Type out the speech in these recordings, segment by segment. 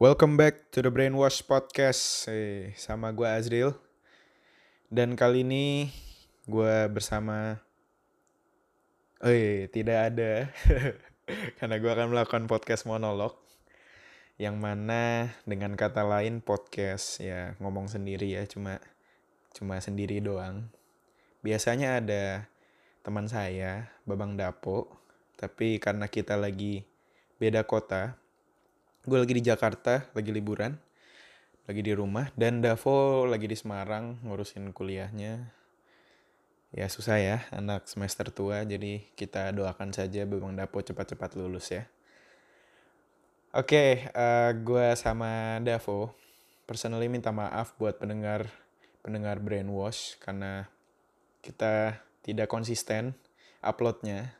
Welcome back to the Brainwash Podcast. Sama gue Azriel. Dan kali ini gue bersama... tidak ada. Karena gue akan melakukan podcast monolog. Yang mana dengan kata lain podcast ya ngomong sendiri ya. Cuma sendiri doang. Biasanya ada teman saya, Babang Dapo. Tapi karena kita lagi beda kota. Gue lagi di Jakarta, lagi liburan, lagi di rumah. Dan Davo lagi di Semarang ngurusin kuliahnya. Ya susah ya, anak semester tua. Jadi kita doakan saja Bang Davo cepat-cepat lulus ya. Oke, gue sama Davo personally minta maaf buat pendengar Brainwash. Karena kita tidak konsisten uploadnya.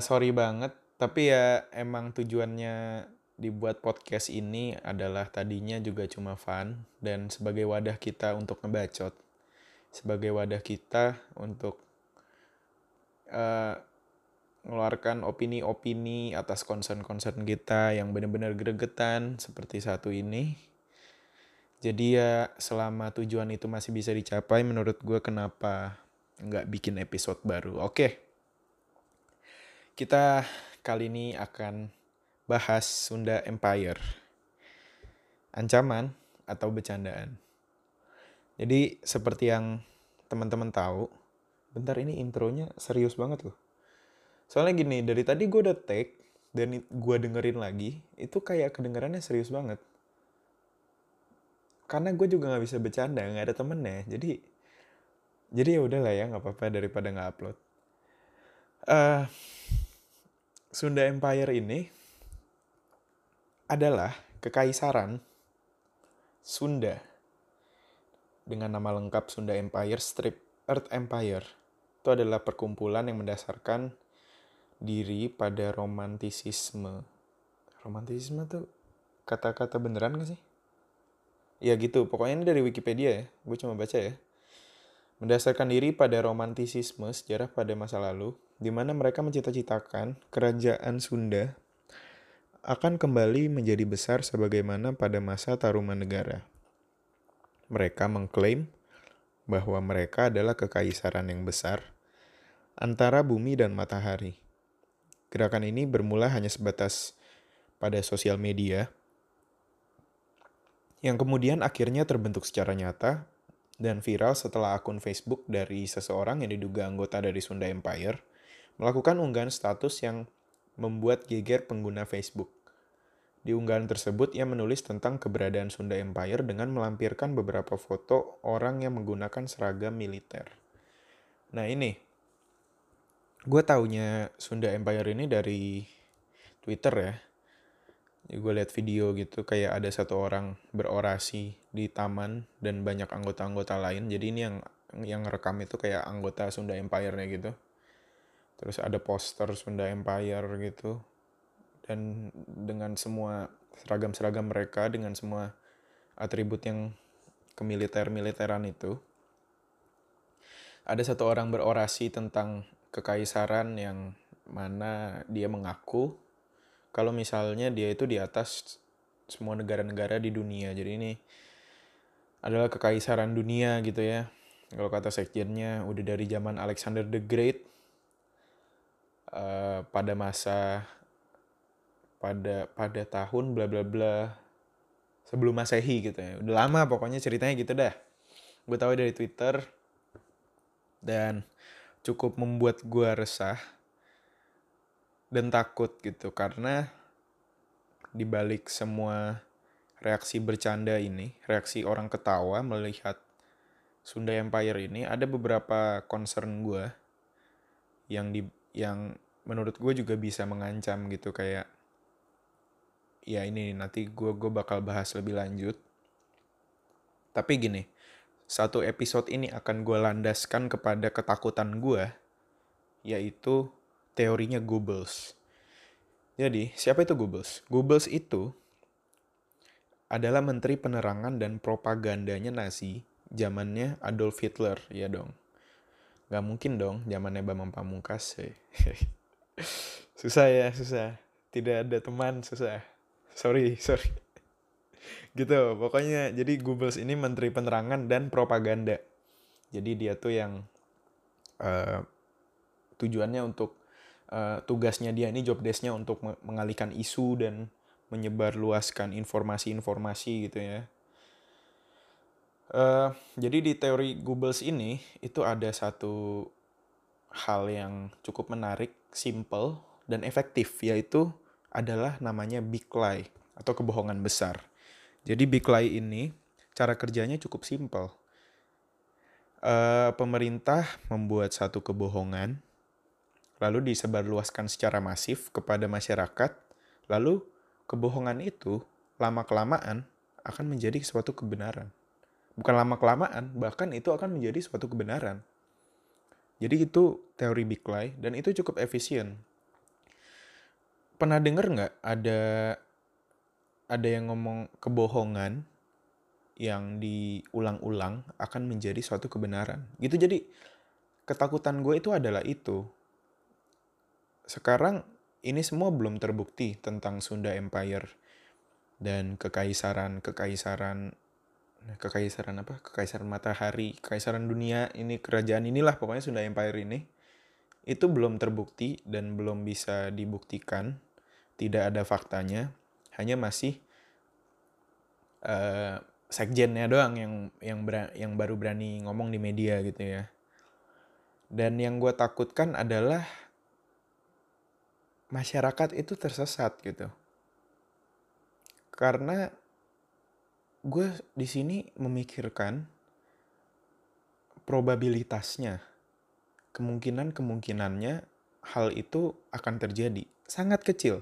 Sorry banget. Tapi ya emang tujuannya dibuat podcast ini adalah tadinya juga cuma fun. Dan sebagai wadah kita untuk ngebacot. Sebagai wadah kita untuk ngeluarkan opini-opini atas concern-concern kita yang benar-benar gregetan seperti satu ini. Jadi ya selama tujuan itu masih bisa dicapai, menurut gue kenapa nggak bikin episode baru. Oke. Kita kali ini akan bahas Sunda Empire. Ancaman atau bercandaan. Jadi seperti yang teman-teman tahu, bentar ini intronya serius banget loh. Soalnya gini, dari tadi gue udah take dan gue dengerin lagi, itu kayak kedengarannya serius banget. Karena gue juga gak bisa bercanda, gak ada temennya. Jadi ya udahlah ya, gak apa-apa daripada gak upload. Sunda Empire ini adalah kekaisaran Sunda dengan nama lengkap Sunda Empire Strip Earth Empire. Itu adalah perkumpulan yang mendasarkan diri pada romantisisme. Romantisisme tuh kata-kata beneran gak sih? Ya gitu, pokoknya ini dari Wikipedia ya, gue cuma baca ya. Mendasarkan diri pada romantisisme sejarah pada masa lalu, di mana mereka mencita-citakan kerajaan Sunda akan kembali menjadi besar sebagaimana pada masa Tarumanegara. Mereka mengklaim bahwa mereka adalah kekaisaran yang besar antara bumi dan matahari. Gerakan ini bermula hanya sebatas pada sosial media, yang kemudian akhirnya terbentuk secara nyata dan viral setelah akun Facebook dari seseorang yang diduga anggota dari Sunda Empire melakukan unggahan status yang membuat geger pengguna Facebook. Di unggahan tersebut, ia menulis tentang keberadaan Sunda Empire dengan melampirkan beberapa foto orang yang menggunakan seragam militer. Nah ini, gue taunya Sunda Empire ini dari Twitter ya. Gue lihat video gitu, kayak ada satu orang berorasi di taman dan banyak anggota-anggota lain. Jadi ini yang rekam itu kayak anggota Sunda Empire-nya gitu. Terus ada poster Sunda Empire gitu. Dan dengan semua seragam-seragam mereka, dengan semua atribut yang kemiliter-militeran itu. Ada satu orang berorasi tentang kekaisaran yang mana dia mengaku kalau misalnya dia itu di atas semua negara-negara di dunia. Jadi ini adalah kekaisaran dunia gitu ya. Kalau kata sekjennya, udah dari zaman Alexander the Great. Pada tahun bla bla bla sebelum Masehi gitu ya. Udah lama pokoknya ceritanya gitu dah. Gue tahu dari Twitter. Dan cukup membuat gue resah. Dan takut gitu, karena dibalik semua reaksi bercanda ini, reaksi orang ketawa melihat Sunda Empire ini, ada beberapa concern gue yang menurut gue juga bisa mengancam gitu, kayak ya ini nanti gue bakal bahas lebih lanjut. Tapi gini, satu episode ini akan gue landaskan kepada ketakutan gue, yaitu teorinya Goebbels. Jadi, siapa itu Goebbels? Goebbels itu adalah menteri penerangan dan propagandanya Nazi zamannya Adolf Hitler, ya dong. Gak mungkin dong zamannya Bambang Pamungkas. Susah ya, susah. Tidak ada teman, susah. Sorry. Gitu, pokoknya jadi Goebbels ini Menteri Penerangan dan Propaganda. Jadi dia tuh yang tujuannya untuk tugasnya dia ini, job desk-nya untuk mengalihkan isu dan menyebarluaskan informasi-informasi gitu ya. Jadi di teori Goebbels ini itu ada satu hal yang cukup menarik, simple dan efektif, yaitu adalah namanya big lie atau kebohongan besar. Jadi big lie ini cara kerjanya cukup simple. Pemerintah membuat satu kebohongan, lalu disebarluaskan secara masif kepada masyarakat, lalu kebohongan itu lama-kelamaan akan menjadi suatu kebenaran. Bukan lama-kelamaan, bahkan itu akan menjadi suatu kebenaran. Jadi itu teori big lie, dan itu cukup efisien. Pernah dengar nggak ada yang ngomong kebohongan yang diulang-ulang akan menjadi suatu kebenaran? Gitu, jadi ketakutan gue itu adalah itu. Sekarang ini semua belum terbukti tentang Sunda Empire dan kekaisaran kekaisaran matahari, kekaisaran dunia ini, kerajaan inilah pokoknya Sunda Empire ini. Itu belum terbukti dan belum bisa dibuktikan. Tidak ada faktanya, hanya masih sekjennya doang yang baru berani ngomong di media gitu ya. Dan yang gue takutkan adalah masyarakat itu tersesat gitu. Karena gue di sini memikirkan probabilitasnya, kemungkinannya hal itu akan terjadi sangat kecil.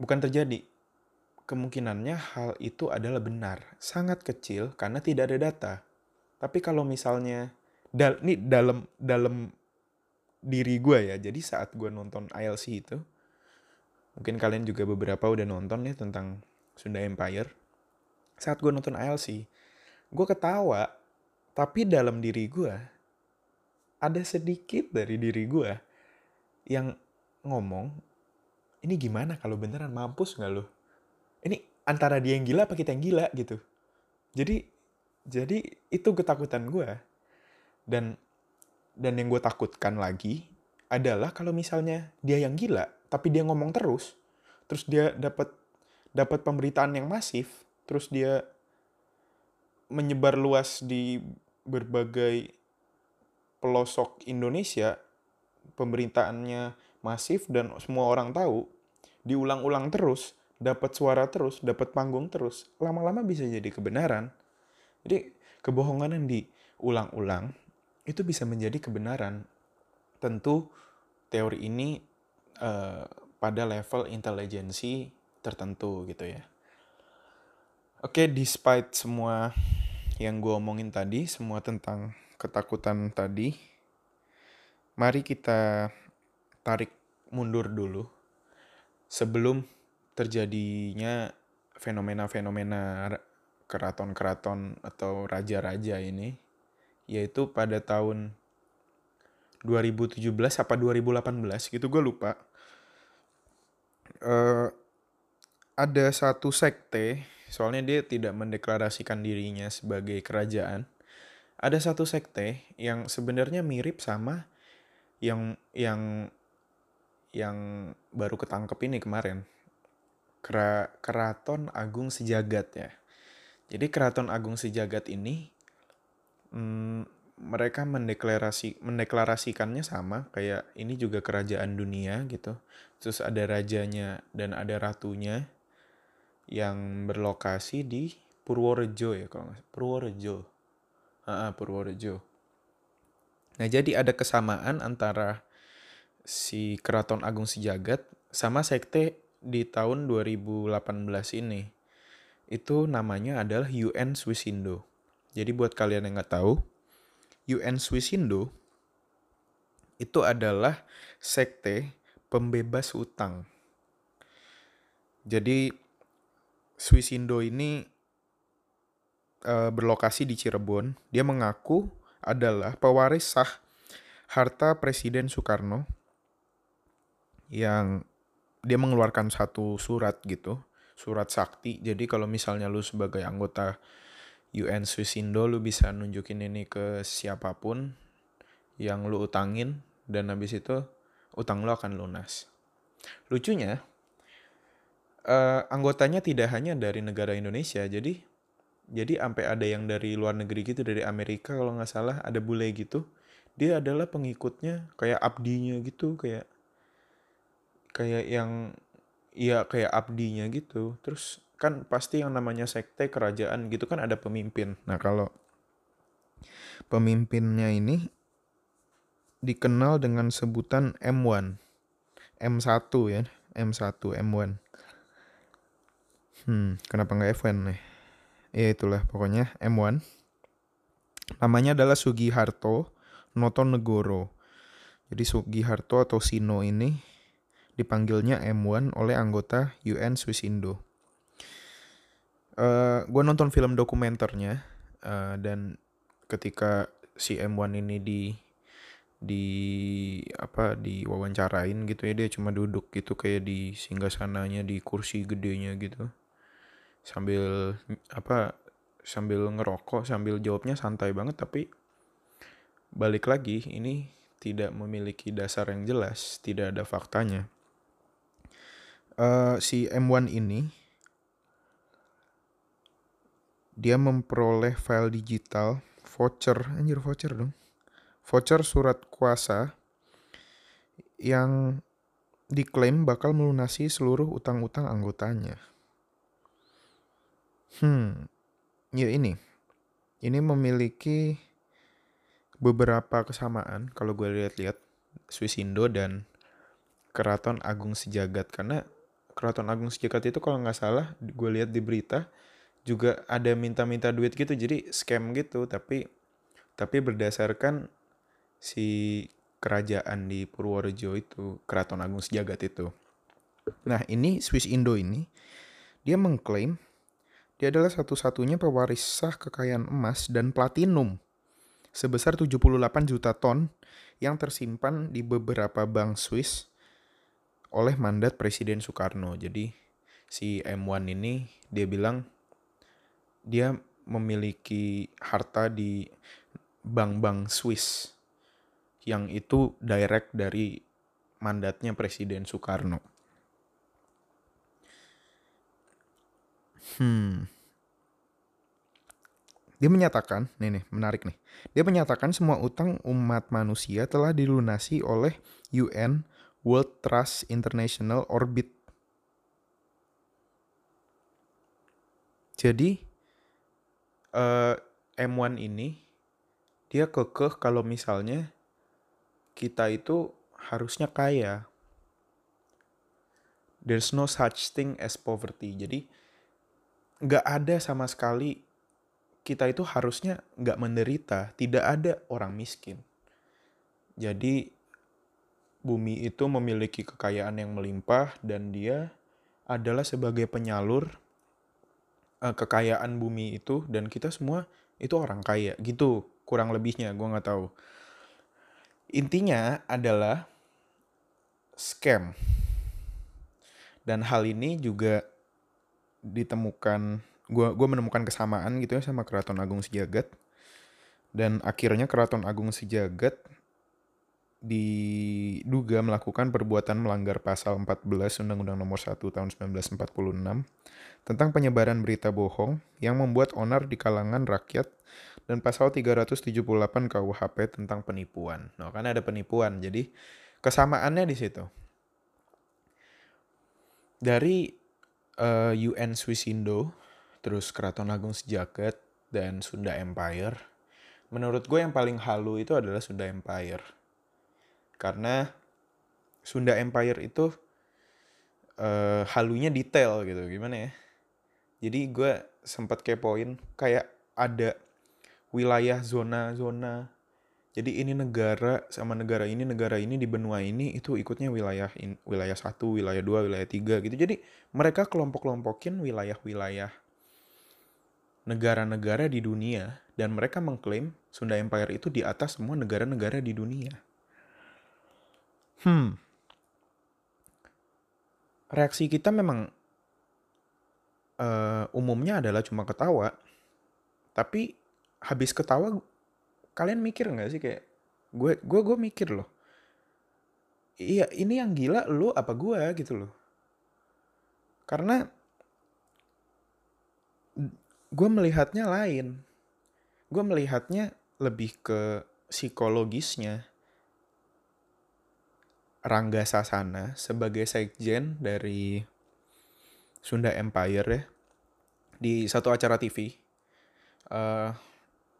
Bukan terjadi, kemungkinannya hal itu adalah benar. Sangat kecil karena tidak ada data. Tapi kalau misalnya, ini dalam diri gue ya, jadi saat gue nonton ILC itu, mungkin kalian juga beberapa udah nonton ya tentang Sunda Empire. Saat gue nonton ILC, gue ketawa, tapi dalam diri gue, ada sedikit dari diri gue yang ngomong, ini gimana kalau beneran, mampus nggak lu? Ini antara dia yang gila apa kita yang gila gitu. Jadi itu ketakutan gue. Dan yang gue takutkan lagi adalah kalau misalnya dia yang gila, tapi dia ngomong terus dia dapat pemberitaan yang masif, terus dia menyebar luas di berbagai pelosok Indonesia, pemberitaannya masif dan semua orang tahu, diulang-ulang terus, dapat suara terus, dapat panggung terus, lama-lama bisa jadi kebenaran. Jadi kebohongan yang diulang-ulang itu bisa menjadi kebenaran. Tentu teori ini pada level intelijensi tertentu gitu ya. Oke, despite semua yang gue omongin tadi, semua tentang ketakutan tadi, mari kita tarik mundur dulu sebelum terjadinya fenomena-fenomena keraton-keraton atau raja-raja ini, yaitu pada tahun 2017 apa 2018 gitu, gue lupa. Ada satu sekte, soalnya dia tidak mendeklarasikan dirinya sebagai kerajaan. Ada satu sekte yang sebenarnya mirip sama yang baru ketangkep ini kemarin, Keraton Agung Sejagat ya. Jadi Keraton Agung Sejagat ini mereka mendeklarasikannya sama kayak ini juga kerajaan dunia gitu. Terus ada rajanya dan ada ratunya yang berlokasi di Purworejo ya kalau nggak salah. Purworejo. Nah, jadi ada kesamaan antara si Keraton Agung Sejagat sama sekte di tahun 2018 ini. Itu namanya adalah UN Swissindo. Jadi buat kalian yang nggak tahu, UN Swissindo itu adalah sekte pembebas utang. Jadi Swissindo ini berlokasi di Cirebon. Dia mengaku adalah pewaris sah harta Presiden Soekarno yang dia mengeluarkan satu surat gitu, surat sakti. Jadi kalau misalnya lu sebagai anggota UN Swissindo, lu bisa nunjukin ini ke siapapun yang lu utangin, dan habis itu utang lu akan lunas. Lucunya, anggotanya tidak hanya dari negara Indonesia, jadi sampai ada yang dari luar negeri gitu, dari Amerika kalau nggak salah, ada bule gitu. Dia adalah pengikutnya, kayak abdinya gitu, kayak yang ya kayak abdinya gitu. Terus kan pasti yang namanya sekte kerajaan gitu kan ada pemimpin. Nah, kalau pemimpinnya ini dikenal dengan sebutan M1. Kenapa nggak F1 nih? Ya itulah pokoknya M1. Namanya adalah Sugiharto Noto Negoro. Jadi Sugiharto atau Sino ini dipanggilnya M1 oleh anggota UN Swissindo. Gue nonton film dokumenternya, dan ketika si M1 ini diwawancara gitu ya, dia cuma duduk gitu kayak di singgasananya, di kursi gedenya gitu, sambil ngerokok, sambil jawabnya santai banget. Tapi balik lagi, ini tidak memiliki dasar yang jelas, tidak ada faktanya. Si M1 ini dia memperoleh file digital voucher surat kuasa yang diklaim bakal melunasi seluruh utang-utang anggotanya. Ya ini memiliki beberapa kesamaan kalau gue lihat-lihat Swissindo dan Keraton Agung Sejagat, karena Keraton Agung Sejagat itu kalau nggak salah gue lihat di berita juga ada minta-minta duit gitu, jadi scam gitu, tapi berdasarkan si kerajaan di Purworejo itu, Keraton Agung Sejagat itu. Nah, ini Swissindo ini dia mengklaim dia adalah satu-satunya pewaris sah kekayaan emas dan platinum sebesar 78 juta ton yang tersimpan di beberapa bank Swiss oleh mandat Presiden Soekarno. Jadi si M1 ini dia bilang dia memiliki harta di bank-bank Swiss yang itu direct dari mandatnya Presiden Soekarno. Dia menyatakan, menarik nih. Dia menyatakan semua utang umat manusia telah dilunasi oleh UN World Trust International Orbit. Jadi M1 ini dia kekeh kalau misalnya kita itu harusnya kaya. There's no such thing as poverty. Jadi nggak ada sama sekali, kita itu harusnya nggak menderita, tidak ada orang miskin. Jadi bumi itu memiliki kekayaan yang melimpah dan dia adalah sebagai penyalur kekayaan bumi itu, dan kita semua itu orang kaya gitu, kurang lebihnya gue nggak tahu. Intinya adalah scam, dan hal ini juga ditemukan, gue menemukan kesamaan gitu ya sama Keraton Agung Sejagat. Dan akhirnya Keraton Agung Sejagat diduga melakukan perbuatan melanggar pasal 14 Undang-Undang Nomor 1 Tahun 1946 tentang penyebaran berita bohong yang membuat onar di kalangan rakyat, dan pasal 378 KUHP tentang penipuan. Nah, kan ada penipuan, jadi kesamaannya di situ. Dari UN Swissindo, terus Keraton Agung Sejagat, dan Sunda Empire. Menurut gue yang paling halu itu adalah Sunda Empire. Karena Sunda Empire itu halunya detail gitu, gimana ya. Jadi gue sempat kepoin, kayak ada wilayah zona-zona. Jadi ini negara sama negara ini di benua ini itu ikutnya wilayah 1, wilayah 2, wilayah 3 gitu. Jadi mereka kelompok-kelompokin wilayah-wilayah negara-negara di dunia, dan mereka mengklaim Sunda Empire itu di atas semua negara-negara di dunia. reaksi kita memang umumnya adalah cuma ketawa. Tapi habis ketawa, kalian mikir nggak sih kayak gue mikir loh. Iya, ini yang gila lu apa gue gitu loh. Karena gue melihatnya lain. Gue melihatnya lebih ke psikologisnya. Rangga Sasana sebagai sekjen dari Sunda Empire ya, di satu acara TV.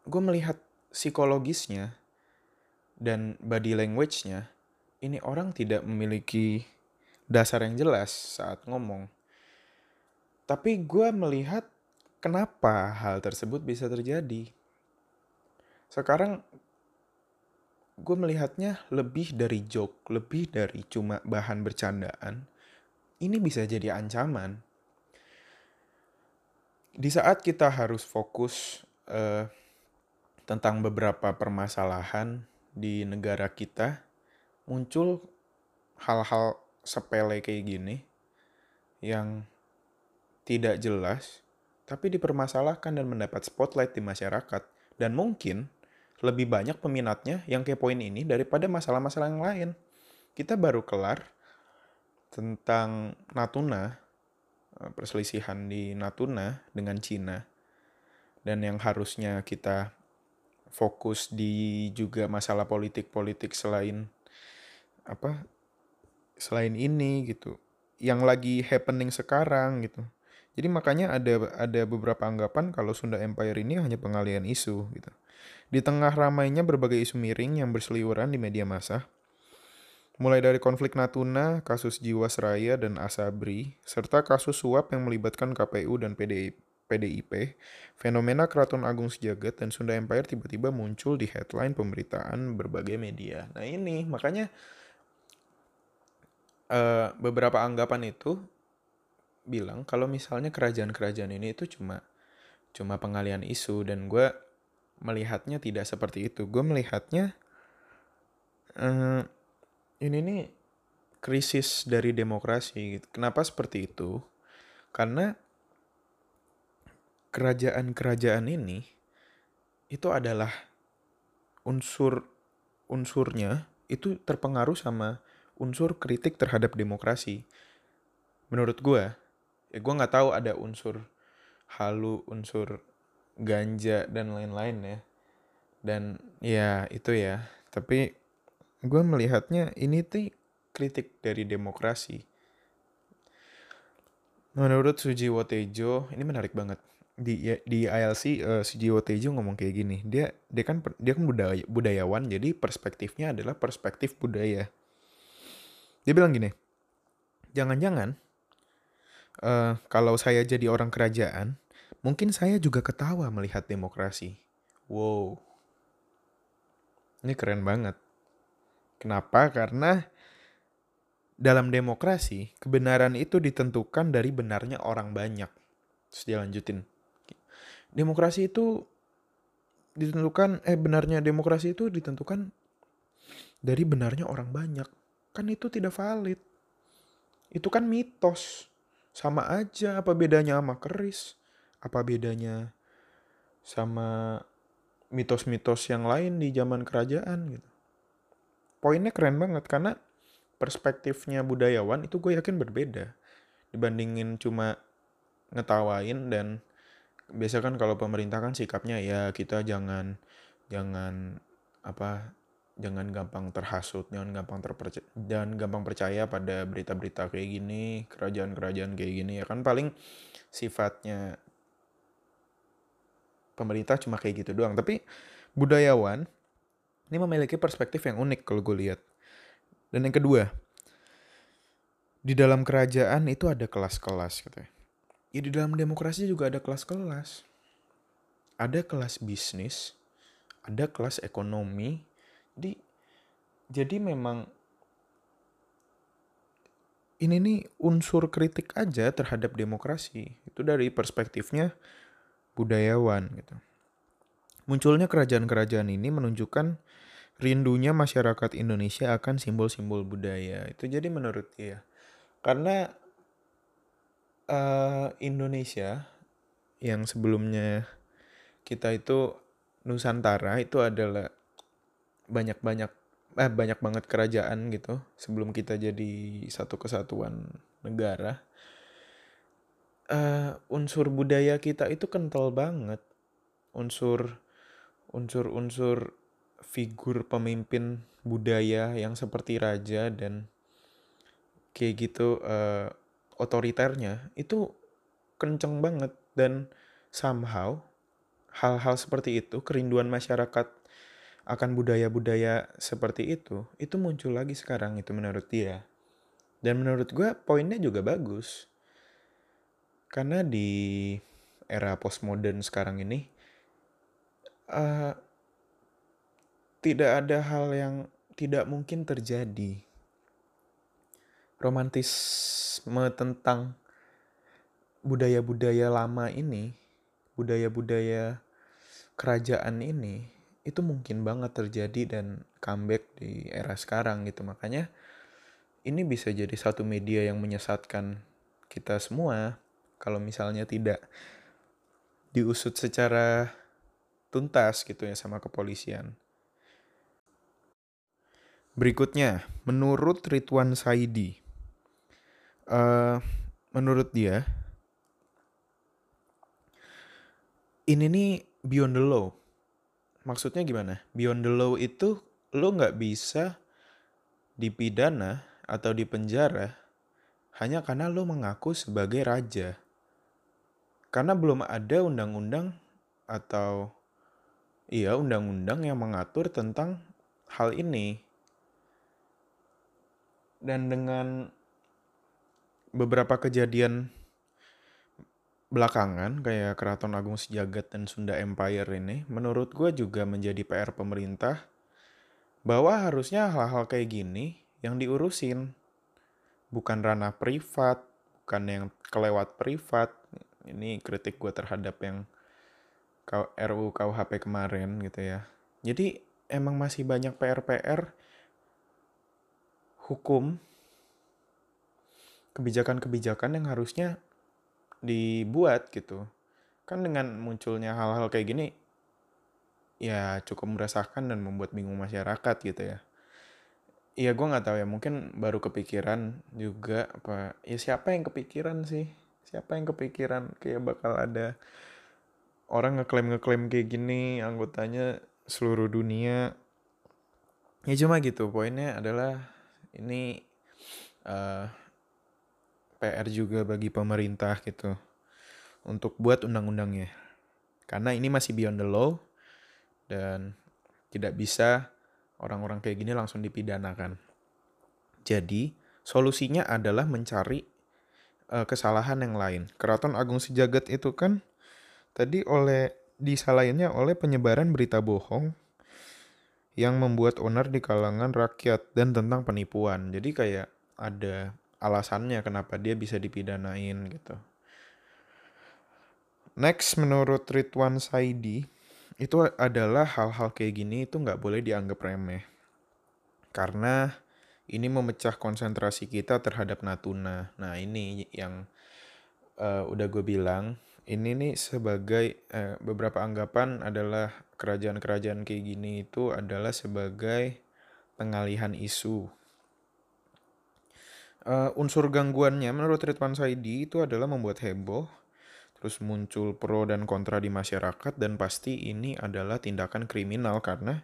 Gue melihat psikologisnya dan body language-nya, ini orang tidak memiliki dasar yang jelas saat ngomong. Tapi gue melihat kenapa hal tersebut bisa terjadi. Sekarang gue melihatnya lebih dari joke, lebih dari cuma bahan bercandaan. Ini bisa jadi ancaman. Di saat kita harus fokus tentang beberapa permasalahan di negara kita, muncul hal-hal sepele kayak gini yang tidak jelas, tapi dipermasalahkan dan mendapat spotlight di masyarakat. Dan mungkin lebih banyak peminatnya yang kepoin ini daripada masalah-masalah yang lain. Kita baru kelar tentang Natuna, perselisihan di Natuna dengan Cina. Dan yang harusnya kita fokus di juga masalah politik-politik selain ini gitu, yang lagi happening sekarang gitu. Jadi makanya ada beberapa anggapan kalau Sunda Empire ini hanya pengalihan isu gitu. Di tengah ramainya berbagai isu miring yang berseliweran di media massa, mulai dari konflik Natuna, kasus Jiwasraya dan Asabri, serta kasus suap yang melibatkan KPU dan PDIP, fenomena Keraton Agung Sejagat dan Sunda Empire tiba-tiba muncul di headline pemberitaan berbagai media. Nah ini, makanya beberapa anggapan itu bilang kalau misalnya kerajaan-kerajaan ini itu cuma pengalihan isu, dan gue melihatnya tidak seperti itu. Gue melihatnya ini nih krisis dari demokrasi. Gitu. Kenapa seperti itu? Karena kerajaan-kerajaan ini itu adalah unsurnya itu terpengaruh sama unsur kritik terhadap demokrasi. Menurut gue, gue nggak tahu ada unsur halu, unsur ganja dan lain-lain ya. Dan ya itu ya. Tapi gue melihatnya ini tuh kritik dari demokrasi. Menurut Sujiwo Tejo, ini menarik banget. Di ILC Sujiwo Tejo ngomong kayak gini. Dia kan budayawan, jadi perspektifnya adalah perspektif budaya. Dia bilang gini, jangan-jangan kalau saya jadi orang kerajaan, mungkin saya juga ketawa melihat demokrasi. Wow, ini keren banget. Kenapa? Karena dalam demokrasi kebenaran itu ditentukan dari benarnya orang banyak. Terus dia lanjutin, demokrasi itu benarnya demokrasi itu ditentukan dari benarnya orang banyak. Kan itu tidak valid. Itu kan mitos. Sama aja, apa bedanya sama keris? Apa bedanya sama mitos-mitos yang lain di zaman kerajaan gitu. Poinnya keren banget karena perspektifnya budayawan itu gue yakin berbeda dibandingin cuma ngetawain. Dan biasa kan kalau pemerintah kan sikapnya ya kita jangan gampang terhasut, jangan gampang percaya pada berita-berita kayak gini, kerajaan-kerajaan kayak gini ya kan, paling sifatnya pemerintah cuma kayak gitu doang. Tapi budayawan ini memiliki perspektif yang unik kalau gue lihat. Dan yang kedua, di dalam kerajaan itu ada kelas-kelas katanya. Ya di dalam demokrasi juga ada kelas-kelas. Ada kelas bisnis, ada kelas ekonomi. Jadi memang ini nih unsur kritik aja terhadap demokrasi. Itu dari perspektifnya budayawan gitu. Munculnya kerajaan-kerajaan ini menunjukkan rindunya masyarakat Indonesia akan simbol-simbol budaya. Itu jadi menurut dia. Karena Indonesia yang sebelumnya kita itu Nusantara itu adalah banyak banget kerajaan gitu sebelum kita jadi satu kesatuan negara. Unsur budaya kita itu kental banget, unsur figur pemimpin budaya yang seperti raja dan kayak gitu otoriternya itu kenceng banget, dan somehow hal-hal seperti itu, kerinduan masyarakat akan budaya-budaya seperti itu muncul lagi sekarang itu menurut dia. Dan menurut gue poinnya juga bagus. Karena di era postmodern sekarang ini tidak ada hal yang tidak mungkin terjadi. Romantisme tentang budaya-budaya lama ini, budaya-budaya kerajaan ini, itu mungkin banget terjadi dan comeback di era sekarang gitu. Makanya ini bisa jadi satu media yang menyesatkan kita semua kalau misalnya tidak diusut secara tuntas gitu ya sama kepolisian. Berikutnya, menurut Ridwan Saidi, menurut dia, ini nih beyond the law. Maksudnya gimana? Beyond the law itu lo nggak bisa dipidana atau dipenjara hanya karena lo mengaku sebagai raja. Karena belum ada undang-undang atau undang-undang yang mengatur tentang hal ini. Dan dengan beberapa kejadian belakangan kayak Keraton Agung Sejagat dan Sunda Empire ini, menurut gue juga menjadi PR pemerintah bahwa harusnya hal-hal kayak gini yang diurusin. Bukan ranah privat, bukan yang kelewat privat. Ini kritik gue terhadap yang RUU KUHP kemarin gitu ya. Jadi emang masih banyak PR-PR hukum, kebijakan-kebijakan yang harusnya dibuat gitu. Kan dengan munculnya hal-hal kayak gini, ya cukup meresahkan dan membuat bingung masyarakat gitu ya. Iya gue gak tahu ya, mungkin baru kepikiran juga apa. Ya siapa yang kepikiran sih? Siapa yang kepikiran kayak bakal ada orang ngeklaim kayak gini, anggotanya seluruh dunia. Ya cuma gitu, poinnya adalah ini PR juga bagi pemerintah gitu untuk buat undang-undangnya. Karena ini masih beyond the law dan tidak bisa orang-orang kayak gini langsung dipidanakan. Jadi solusinya adalah mencari kesalahan yang lain. Keraton Agung Sejagat itu kan tadi disalahinnya oleh penyebaran berita bohong yang membuat onar di kalangan rakyat dan tentang penipuan. Jadi kayak ada alasannya kenapa dia bisa dipidanain gitu. Next, menurut Ridwan Saidi, itu adalah hal-hal kayak gini itu nggak boleh dianggap remeh. Karena ini memecah konsentrasi kita terhadap Natuna. Nah ini yang udah gue bilang, ini nih sebagai beberapa anggapan adalah kerajaan-kerajaan kayak gini itu adalah sebagai pengalihan isu. Unsur gangguannya menurut Ridwan Saidi itu adalah membuat heboh, terus muncul pro dan kontra di masyarakat, dan pasti ini adalah tindakan kriminal karena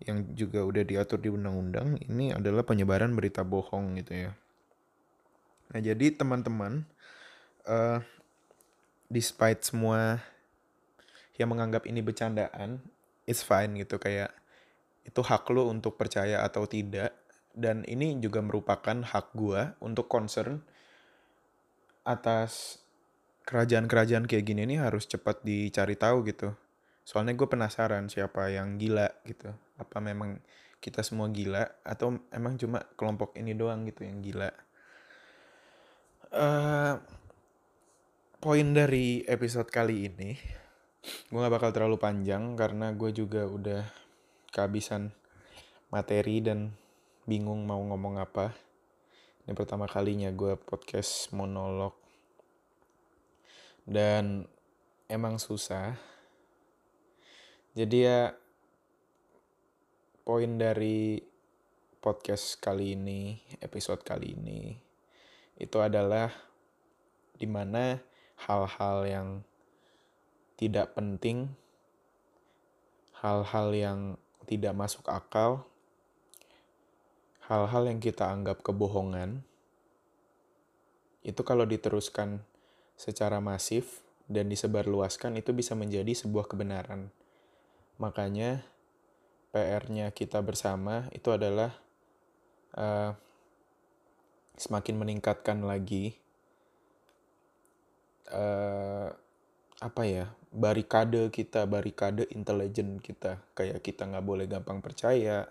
yang juga udah diatur di undang-undang ini adalah penyebaran berita bohong gitu ya. Nah jadi teman-teman, despite semua yang menganggap ini bercandaan, it's fine gitu, kayak itu hak lo untuk percaya atau tidak, dan ini juga merupakan hak gua untuk concern atas kerajaan-kerajaan kayak gini nih harus cepat dicari tahu gitu. Soalnya gue penasaran siapa yang gila gitu. Apa memang kita semua gila atau emang cuma kelompok ini doang gitu yang gila. Poin dari episode kali ini, gue gak bakal terlalu panjang karena gue juga udah kehabisan materi dan bingung mau ngomong apa. Ini pertama kalinya gue podcast monolog Dan emang susah. Jadi ya poin dari podcast kali ini, episode kali ini, itu adalah dimana hal-hal yang tidak penting, hal-hal yang tidak masuk akal, hal-hal yang kita anggap kebohongan, itu kalau diteruskan secara masif dan disebarluaskan itu bisa menjadi sebuah kebenaran. Makanya PR-nya kita bersama itu adalah semakin meningkatkan lagi barikade intelijen kita. Kayak kita nggak boleh gampang percaya.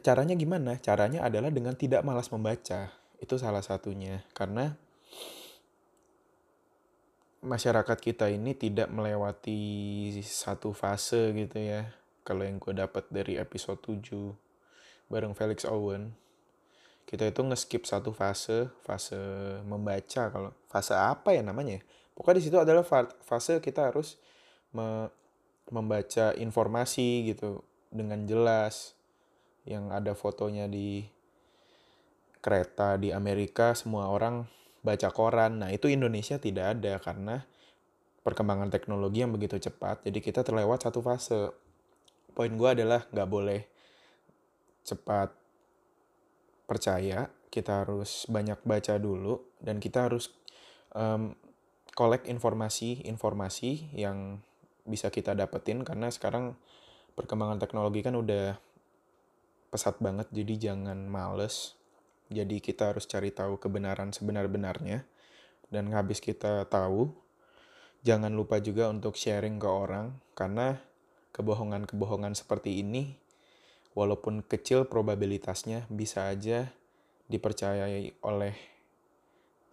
Caranya gimana? Caranya adalah dengan tidak malas membaca. Itu salah satunya. Karena masyarakat kita ini tidak melewati satu fase gitu ya. Kalau yang gue dapat dari episode 7 bareng Felix Owen, kita itu nge-skip satu fase membaca, kalau fase apa ya namanya? Pokoknya di situ adalah fase kita harus membaca informasi gitu dengan jelas, yang ada fotonya di kereta di Amerika semua orang baca koran. Nah, itu Indonesia tidak ada karena perkembangan teknologi yang begitu cepat. Jadi kita terlewat satu fase. Poin gue adalah nggak boleh cepat percaya, kita harus banyak baca dulu, dan kita harus collect informasi yang bisa kita dapetin, karena sekarang perkembangan teknologi kan udah pesat banget, jadi jangan males. Jadi kita harus cari tahu kebenaran sebenar-benarnya, dan habis kita tahu, jangan lupa juga untuk sharing ke orang, karena kebohongan-kebohongan seperti ini walaupun kecil probabilitasnya bisa aja dipercayai oleh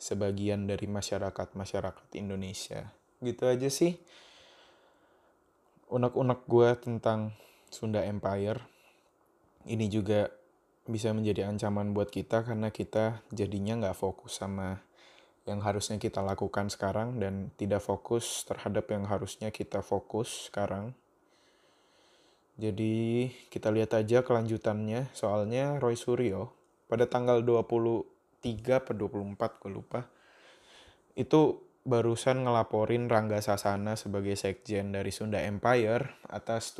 sebagian dari masyarakat Indonesia. Gitu aja sih unek-unek gue tentang Sunda Empire. Ini juga bisa menjadi ancaman buat kita karena kita jadinya nggak fokus sama yang harusnya kita lakukan sekarang, dan tidak fokus terhadap yang harusnya kita fokus sekarang. Jadi kita lihat aja kelanjutannya, soalnya Roy Suryo pada tanggal 23 atau 24, gue lupa, itu barusan ngelaporin Rangga Sasana sebagai sekjen dari Sunda Empire atas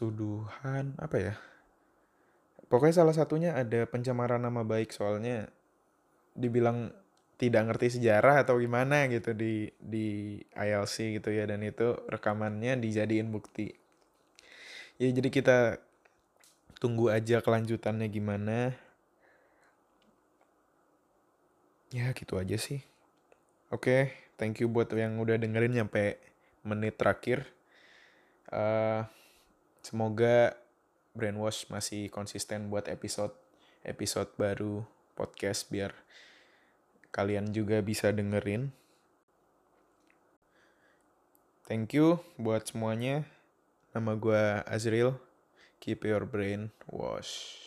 tuduhan apa ya? Pokoknya salah satunya ada pencemaran nama baik, soalnya dibilang tidak ngerti sejarah atau gimana gitu di ILC gitu ya, dan itu rekamannya dijadiin bukti. Ya jadi kita tunggu aja kelanjutannya gimana. Ya gitu aja sih. Oke, thank you buat yang udah dengerin sampai menit terakhir. Semoga Brainwash masih konsisten buat episode baru podcast biar kalian juga bisa dengerin. Thank you buat semuanya. Nama gue Azriel. Keep your brain washed.